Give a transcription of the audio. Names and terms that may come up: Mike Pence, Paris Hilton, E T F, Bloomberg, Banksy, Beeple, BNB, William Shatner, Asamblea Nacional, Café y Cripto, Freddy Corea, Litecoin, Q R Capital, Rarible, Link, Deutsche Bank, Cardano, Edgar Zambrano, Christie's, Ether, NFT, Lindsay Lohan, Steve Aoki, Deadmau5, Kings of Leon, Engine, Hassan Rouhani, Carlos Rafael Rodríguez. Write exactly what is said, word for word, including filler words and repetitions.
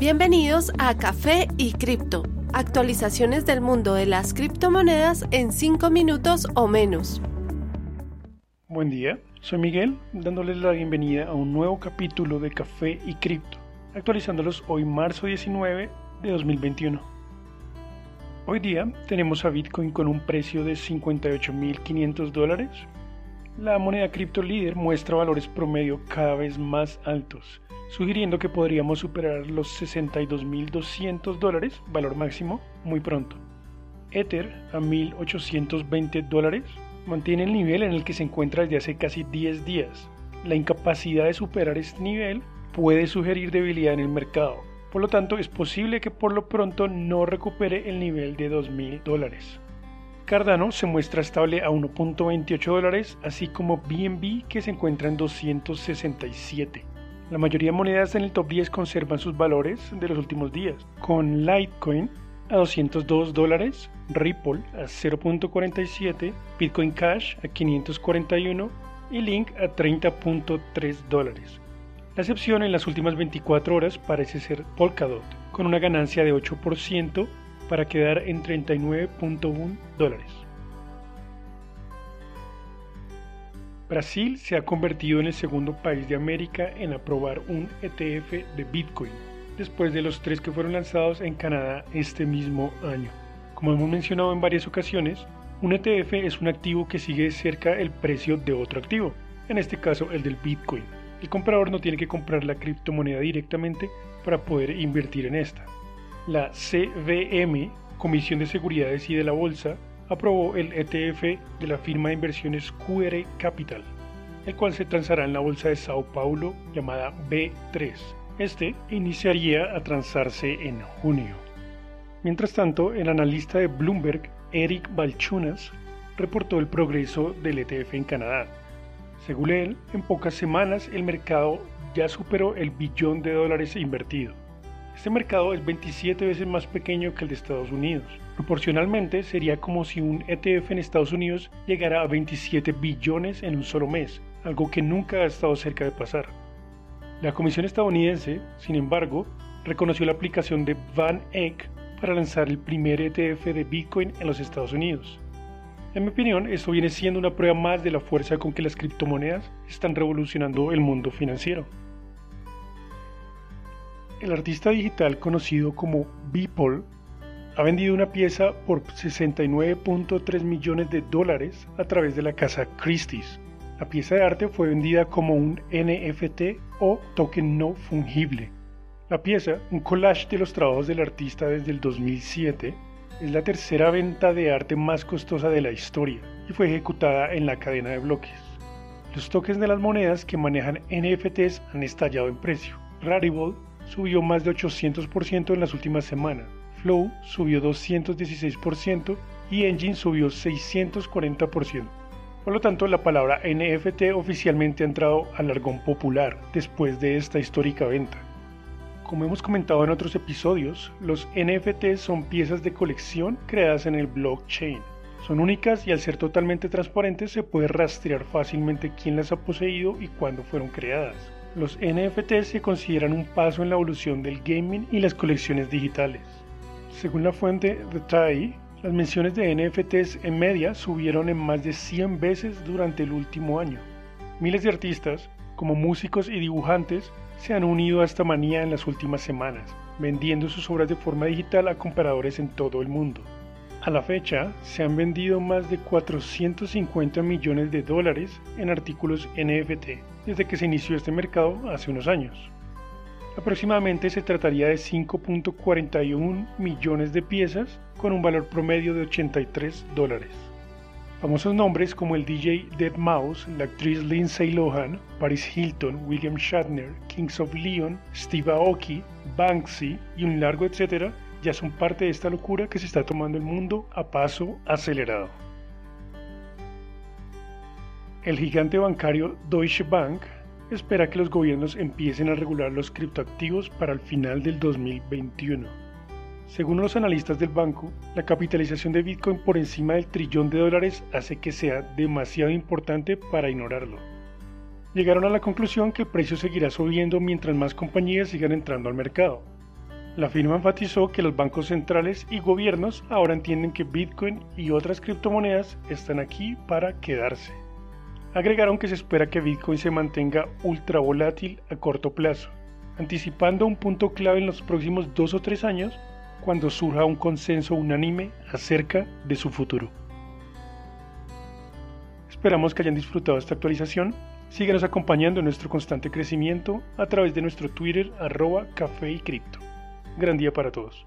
Bienvenidos a Café y Cripto, actualizaciones del mundo de las criptomonedas en cinco minutos o menos. Buen día, soy Miguel, dándoles la bienvenida a un nuevo capítulo de Café y Cripto, actualizándolos hoy marzo diecinueve de dos mil veintiuno. Hoy día tenemos a Bitcoin con un precio de cincuenta y ocho mil quinientos dólares. La moneda cripto líder muestra valores promedio cada vez más altos, sugiriendo que podríamos superar los sesenta y dos mil doscientos dólares, valor máximo, muy pronto. Ether a mil ochocientos veinte dólares mantiene el nivel en el que se encuentra desde hace casi diez días. La incapacidad de superar este nivel puede sugerir debilidad en el mercado, por lo tanto es posible que por lo pronto no recupere el nivel de dos mil dólares. Cardano se muestra estable a uno punto veintiocho dólares, así como B N B, que se encuentra en doscientos sesenta y siete. La mayoría de monedas en el top diez conservan sus valores de los últimos días, con Litecoin a doscientos dos dólares, Ripple a cero punto cuarenta y siete, Bitcoin Cash a quinientos cuarenta y uno y Link a treinta punto tres dólares. La excepción en las últimas veinticuatro horas parece ser Polkadot, con una ganancia de ocho por ciento para quedar en treinta y nueve punto uno dólares. Brasil se ha convertido en el segundo país de América en aprobar un E T F de Bitcoin, después de los tres que fueron lanzados en Canadá este mismo año. Como hemos mencionado en varias ocasiones, un E T F es un activo que sigue de cerca el precio de otro activo, en este caso el del Bitcoin. El comprador no tiene que comprar la criptomoneda directamente para poder invertir en esta. La C V M, Comisión de Seguridades y de la Bolsa, aprobó el E T F de la firma de inversiones Q R Capital, el cual se transará en la bolsa de Sao Paulo llamada B tres. Este iniciaría a transarse en junio. Mientras tanto, el analista de Bloomberg, Eric Balchunas, reportó el progreso del E T F en Canadá. Según él, en pocas semanas el mercado ya superó el billón de dólares invertido. Este mercado es veintisiete veces más pequeño que el de Estados Unidos. Proporcionalmente, sería como si un E T F en Estados Unidos llegara a veintisiete billones en un solo mes, algo que nunca ha estado cerca de pasar. La Comisión estadounidense, sin embargo, reconoció la aplicación de Van Eck para lanzar el primer E T F de Bitcoin en los Estados Unidos. En mi opinión, esto viene siendo una prueba más de la fuerza con que las criptomonedas están revolucionando el mundo financiero. El artista digital conocido como Beeple ha vendido una pieza por sesenta y nueve punto tres millones de dólares a través de la casa Christie's. La pieza de arte fue vendida como un N F T o token no fungible. La pieza, un collage de los trabajos del artista desde el dos mil siete, es la tercera venta de arte más costosa de la historia y fue ejecutada en la cadena de bloques. Los tokens de las monedas que manejan N F Ts han estallado en precio. Rarible subió más de ochocientos por ciento en las últimas semanas, Flow subió doscientos dieciséis por ciento y Engine subió seiscientos cuarenta por ciento. Por lo tanto, la palabra N F T oficialmente ha entrado al argón popular después de esta histórica venta. Como hemos comentado en otros episodios, los N F T son piezas de colección creadas en el blockchain. Son únicas y al ser totalmente transparentes se puede rastrear fácilmente quién las ha poseído y cuándo fueron creadas. Los N F T se consideran un paso en la evolución del gaming y las colecciones digitales. Según la fuente The Tie, las menciones de N F Ts en media subieron en más de cien veces durante el último año. Miles de artistas, como músicos y dibujantes, se han unido a esta manía en las últimas semanas, vendiendo sus obras de forma digital a compradores en todo el mundo. A la fecha, se han vendido más de cuatrocientos cincuenta millones de dólares en artículos N F T desde que se inició este mercado hace unos años. Aproximadamente se trataría de cinco punto cuarenta y uno millones de piezas con un valor promedio de ochenta y tres dólares. Famosos nombres como el D J Deadmau cinco, la actriz Lindsay Lohan, Paris Hilton, William Shatner, Kings of Leon, Steve Aoki, Banksy y un largo etcétera ya son parte de esta locura que se está tomando el mundo a paso acelerado. El gigante bancario Deutsche Bank espera que los gobiernos empiecen a regular los criptoactivos para el final del dos mil veintiuno. Según los analistas del banco, la capitalización de Bitcoin por encima del trillón de dólares hace que sea demasiado importante para ignorarlo. Llegaron a la conclusión que el precio seguirá subiendo mientras más compañías sigan entrando al mercado. La firma enfatizó que los bancos centrales y gobiernos ahora entienden que Bitcoin y otras criptomonedas están aquí para quedarse. Agregaron que se espera que Bitcoin se mantenga ultra volátil a corto plazo, anticipando un punto clave en los próximos dos o tres años cuando surja un consenso unánime acerca de su futuro. Esperamos que hayan disfrutado esta actualización. Síganos acompañando en nuestro constante crecimiento a través de nuestro Twitter arroba Café y Cripto. Gran día para todos.